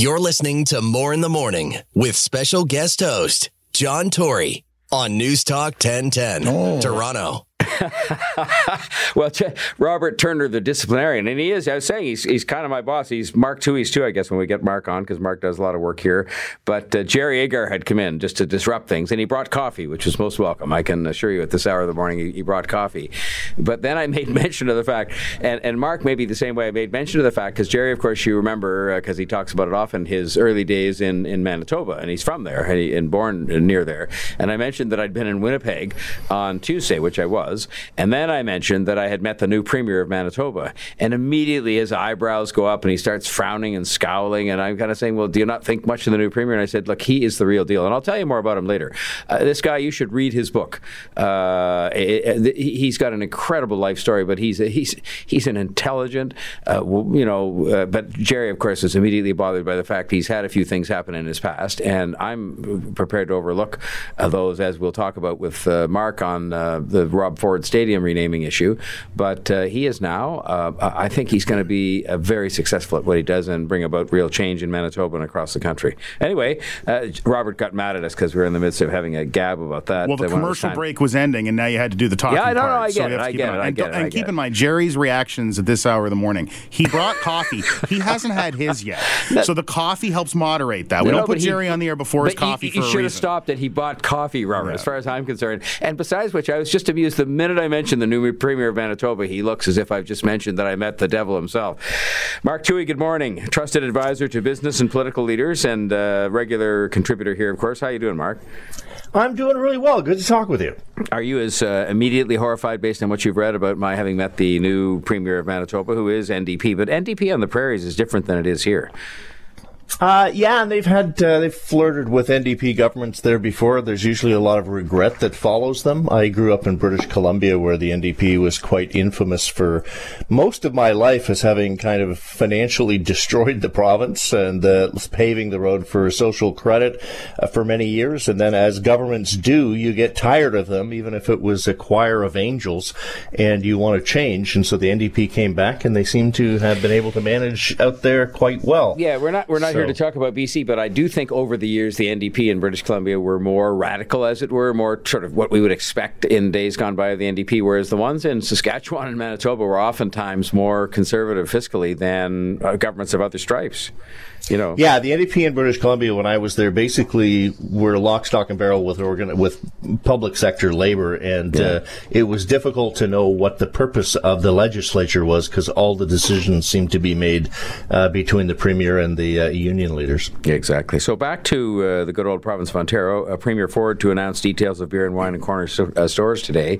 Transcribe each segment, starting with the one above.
You're listening to More in the Morning with special guest host, John Tory, on News Talk 1010, Toronto. Well, Robert Turner, the disciplinarian, and he is, I was saying, he's kind of my boss. He's Mark Towhey's too, I guess, when we get Mark on, because Mark does a lot of work here. But Jerry Agar had come in just to disrupt things, and he brought coffee, which was most welcome. I can assure you at this hour of the morning, he brought coffee. But then I made mention of the fact, and Mark maybe the same way I made mention of the fact, because Jerry, of course, you remember, because he talks about it often, his early days in Manitoba, and he's from there, and born near there. And I mentioned that I'd been in Winnipeg on Tuesday, which I was. And then I mentioned that I had met the new premier of Manitoba, and immediately his eyebrows go up and he starts frowning and scowling. And I'm kind of saying, well, do you not think much of the new premier? And I said, look, he is the real deal. And I'll tell you more about him later. This guy, you should read his book. He's got an incredible life story, but he's an intelligent, but Jerry, of course, is immediately bothered by the fact he's had a few things happen in his past. And I'm prepared to overlook those, as we'll talk about with Mark on the Rob Ford Stadium renaming issue, but he is now, I think he's going to be very successful at what he does and bring about real change in Manitoba and across the country. Anyway, Robert got mad at us because we were in the midst of having a gab about that. Well, the commercial break was ending and now you had to do the talking part. Yeah, I get it, And keep in mind, Jerry's reactions at this hour of the morning. He brought coffee. He hasn't had his yet. So the coffee helps moderate that. We don't put Jerry on the air before his coffee for a reason. You should have stopped that he bought coffee, Robert, as far as I'm concerned. And besides which, I was just amused the minute I mentioned the new premier of Manitoba, he looks as if I've just mentioned that I met the devil himself. Mark Towhey, good morning. Trusted advisor to business and political leaders and regular contributor here, of course. How you doing, Mark? I'm doing really well. Good to talk with you. Are you as immediately horrified based on what you've read about my having met the new premier of Manitoba, who is NDP? But NDP on the prairies is different than it is here. Yeah, and they've flirted with NDP governments there before. There's usually a lot of regret that follows them. I grew up in British Columbia, where the NDP was quite infamous for most of my life as having kind of financially destroyed the province and paving the road for social credit for many years. And then, as governments do, you get tired of them, even if it was a choir of angels, and you want to change. And so the NDP came back, and they seem to have been able to manage out there quite well. Yeah, we're not here to talk about BC, but I do think over the years the NDP in British Columbia were more radical, as it were, more sort of what we would expect in days gone by of the NDP, whereas the ones in Saskatchewan and Manitoba were oftentimes more conservative fiscally than governments of other stripes. Yeah, the NDP in British Columbia, when I was there, basically were lock, stock, and barrel with public sector labor, and it was difficult to know what the purpose of the legislature was, because all the decisions seemed to be made between the premier and the union leaders. Yeah, exactly. So back to the good old province of Ontario, Premier Ford to announce details of beer and wine and corner stores today.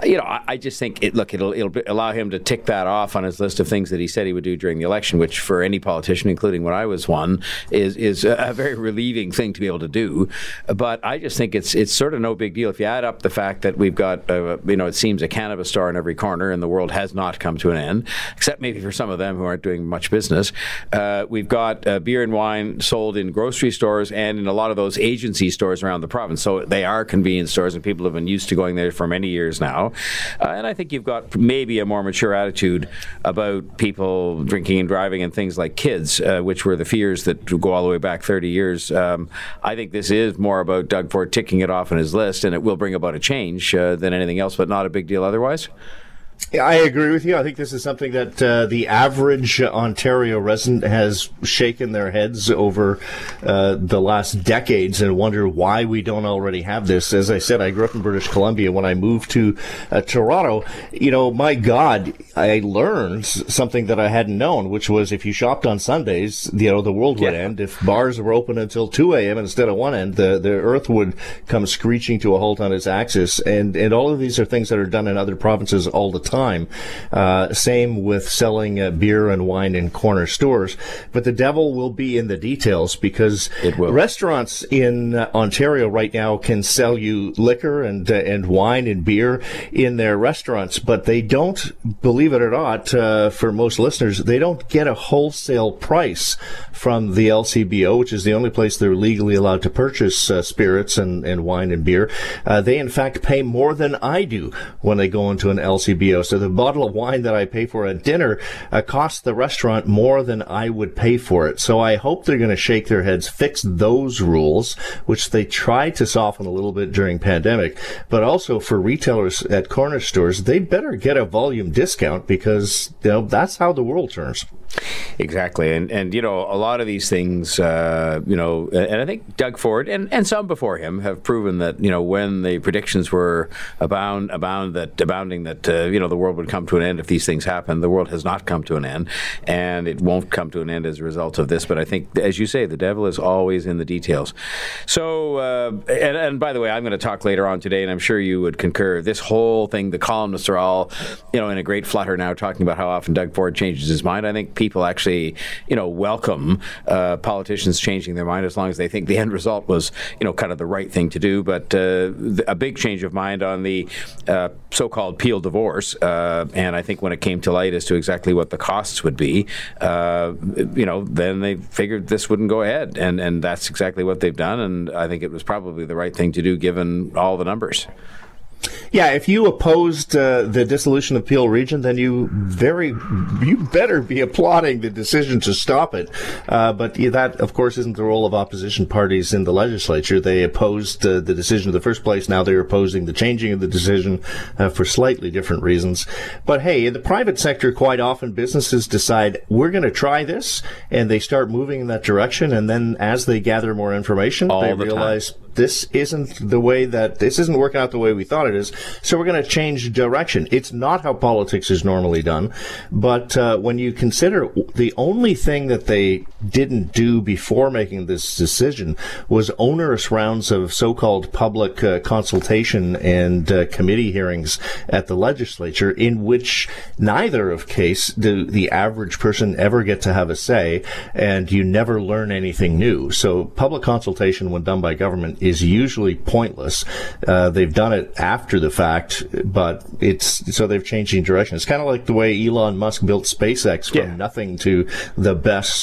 I just think, it'll allow him to tick that off on his list of things that he said he would do during the election, which for any politician, including when I was one, is a very relieving thing to be able to do. But I just think it's sort of no big deal if you add up the fact that we've got it seems a cannabis store in every corner, and the world has not come to an end, except maybe for some of them who aren't doing much business. We've got beer and wine sold in grocery stores and in a lot of those agency stores around the province, so they are convenience stores and people have been used to going there for many years now. And I think you've got maybe a more mature attitude about people drinking and driving and things like kids, which were the fears that go all the way back 30 years. I think this is more about Doug Ford ticking it off on his list, and it will bring about a change than anything else, but not a big deal otherwise. Yeah, I agree with you. I think this is something that the average Ontario resident has shaken their heads over the last decades and wonder why we don't already have this. As I said, I grew up in British Columbia. When I moved to Toronto, my God, I learned something that I hadn't known, which was if you shopped on Sundays, the world would end. If bars were open until 2 a.m. instead of 1 a.m., the earth would come screeching to a halt on its axis. And all of these are things that are done in other provinces all the time. Same with selling beer and wine in corner stores. But the devil will be in the details, because restaurants in Ontario right now can sell you liquor and wine and beer in their restaurants, but they don't, believe it or not, for most listeners, they don't get a wholesale price from the LCBO, which is the only place they're legally allowed to purchase spirits and wine and beer. They, in fact, pay more than I do when they go into an LCBO ago. So the bottle of wine that I pay for at dinner costs the restaurant more than I would pay for it. So I hope they're going to shake their heads, fix those rules, which they tried to soften a little bit during pandemic. But also for retailers at corner stores, they better get a volume discount, because you know, that's how the world turns. Exactly. And you know, a lot of these things, you know, and I think Doug Ford and some before him have proven that, you know, when the predictions were abounding that, you know, the world would come to an end if these things happen, the world has not come to an end, and it won't come to an end as a result of this. But I think, as you say, the devil is always in the details. So, and by the way, I'm going to talk later on today, and I'm sure you would concur, this whole thing, the columnists are all, you know, in a great flutter now talking about how often Doug Ford changes his mind. I think people actually, you know, welcome politicians changing their mind as long as they think the end result was, you know, kind of the right thing to do. But a big change of mind on the so-called Peel divorce, and I think when it came to light as to exactly what the costs would be, you know, then they figured this wouldn't go ahead, and that's exactly what they've done, and I think it was probably the right thing to do given all the numbers. Yeah, if you opposed the dissolution of Peel Region, then you better be applauding the decision to stop it. But that, of course, isn't the role of opposition parties in the legislature. They opposed the decision in the first place. Now they're opposing the changing of the decision for slightly different reasons. But hey, in the private sector, quite often businesses decide, we're going to try this, and they start moving in that direction. And then as they gather more information, they realize this isn't working out the way we thought it is, so we're going to change direction. It's not how politics is normally done, but when you consider the only thing that they didn't do before making this decision was onerous rounds of so-called public consultation and committee hearings at the legislature, in which neither of case do the average person ever get to have a say, and you never learn anything new. So public consultation, when done by government, is usually pointless. They've done it after the fact, but so they've changed in direction. It's kind of like the way Elon Musk built SpaceX from nothing to the best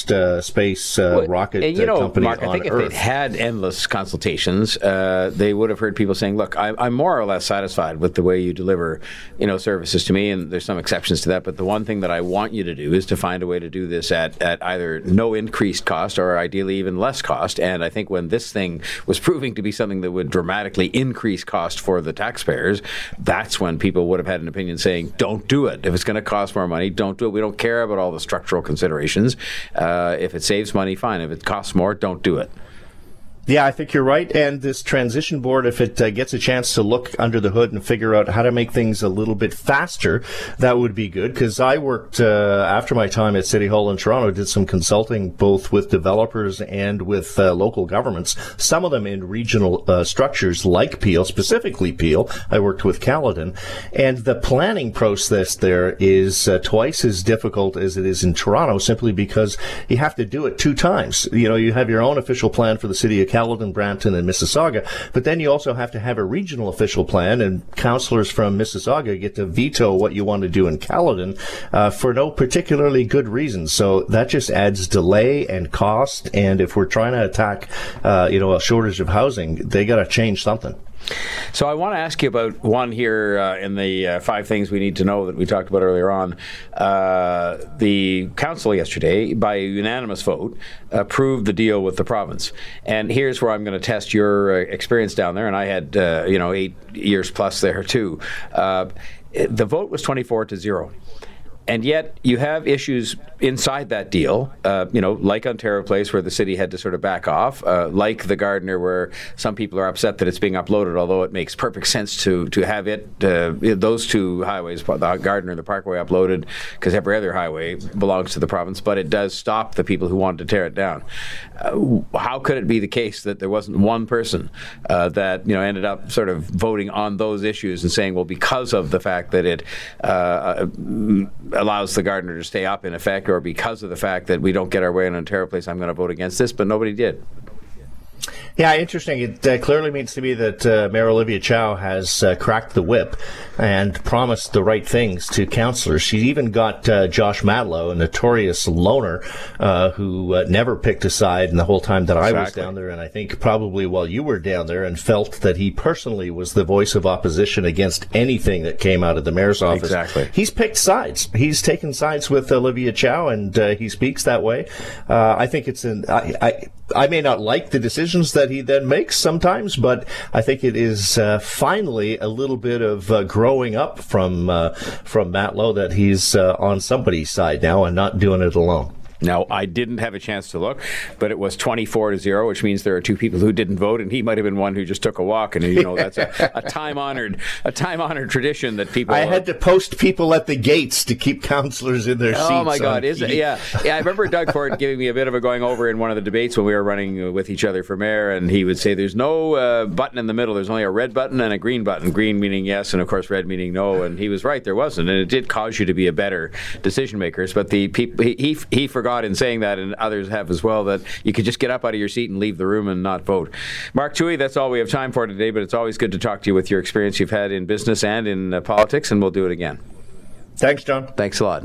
space rocket company on Earth. Mark, I think if they'd had endless consultations, they would have heard people saying, look, I'm more or less satisfied with the way you deliver, you know, services to me, and there's some exceptions to that, but the one thing that I want you to do is to find a way to do this at either no increased cost or ideally even less cost. And I think when this thing was proving to be something that would dramatically increase cost for the taxpayers, that's when people would have had an opinion saying, don't do it. If it's going to cost more money, don't do it. We don't care about all the structural considerations. If it saves money, fine. If it costs more, don't do it. Yeah, I think you're right. And this transition board, if it gets a chance to look under the hood and figure out how to make things a little bit faster, that would be good. Because I worked, after my time at City Hall in Toronto, did some consulting both with developers and with local governments, some of them in regional structures like Peel, specifically Peel. I worked with Caledon. And the planning process there is twice as difficult as it is in Toronto, simply because you have to do it two times. You know, you have your own official plan for the city of Caledon, Brampton, and Mississauga, but then you also have to have a regional official plan, and councillors from Mississauga get to veto what you want to do in Caledon for no particularly good reason. So that just adds delay and cost, and if we're trying to attack a shortage of housing, they got to change something. So I want to ask you about one here in the 5 things we need to know that we talked about earlier on. The council yesterday, by a unanimous vote, approved the deal with the province. And here's where I'm going to test your experience down there. And I had, 8 years plus there too. The vote was 24-0. And yet you have issues inside that deal, like Ontario Place, where the city had to sort of back off, like the Gardiner, where some people are upset that it's being uploaded, although it makes perfect sense to have it, those two highways, the Gardiner and the Parkway, uploaded, because every other highway belongs to the province, but it does stop the people who wanted to tear it down. How could it be the case that there wasn't one person that, you know, ended up sort of voting on those issues and saying, well, because of the fact that it allows the Gardiner to stay up in effect, or because of the fact that we don't get our way in Ontario Place, I'm going to vote against this, but nobody did. Yeah, interesting. It clearly means to me that Mayor Olivia Chow has cracked the whip and promised the right things to councillors. She even got Josh Matlow, a notorious loner who never picked a side in the whole time that I was down there, and I think probably while you were down there, and felt that he personally was the voice of opposition against anything that came out of the mayor's office. Exactly. He's picked sides. He's taken sides with Olivia Chow, and he speaks that way. I think it's in... I may not like the decisions that he then makes sometimes, but I think it is finally a little bit of growing up from Matlow, that he's on somebody's side now and not doing it alone. Now, I didn't have a chance to look, but it was 24-0, which means there are two people who didn't vote, and he might have been one who just took a walk. And, you know, that's a time-honored tradition that people... I had to post people at the gates to keep councillors in their seats. Oh, my God, is it? Yeah. Yeah, I remember Doug Ford giving me a bit of a going over in one of the debates when we were running with each other for mayor, and he would say there's no button in the middle. There's only a red button and a green button, green meaning yes, and, of course, red meaning no, and he was right. There wasn't, and it did cause you to be a better decision-maker, but the people... He forgot in saying that, and others have as well, that you could just get up out of your seat and leave the room and not vote. Mark Towhey, that's all we have time for today, but it's always good to talk to you with your experience you've had in business and in politics, and we'll do it again. Thanks, John. Thanks a lot.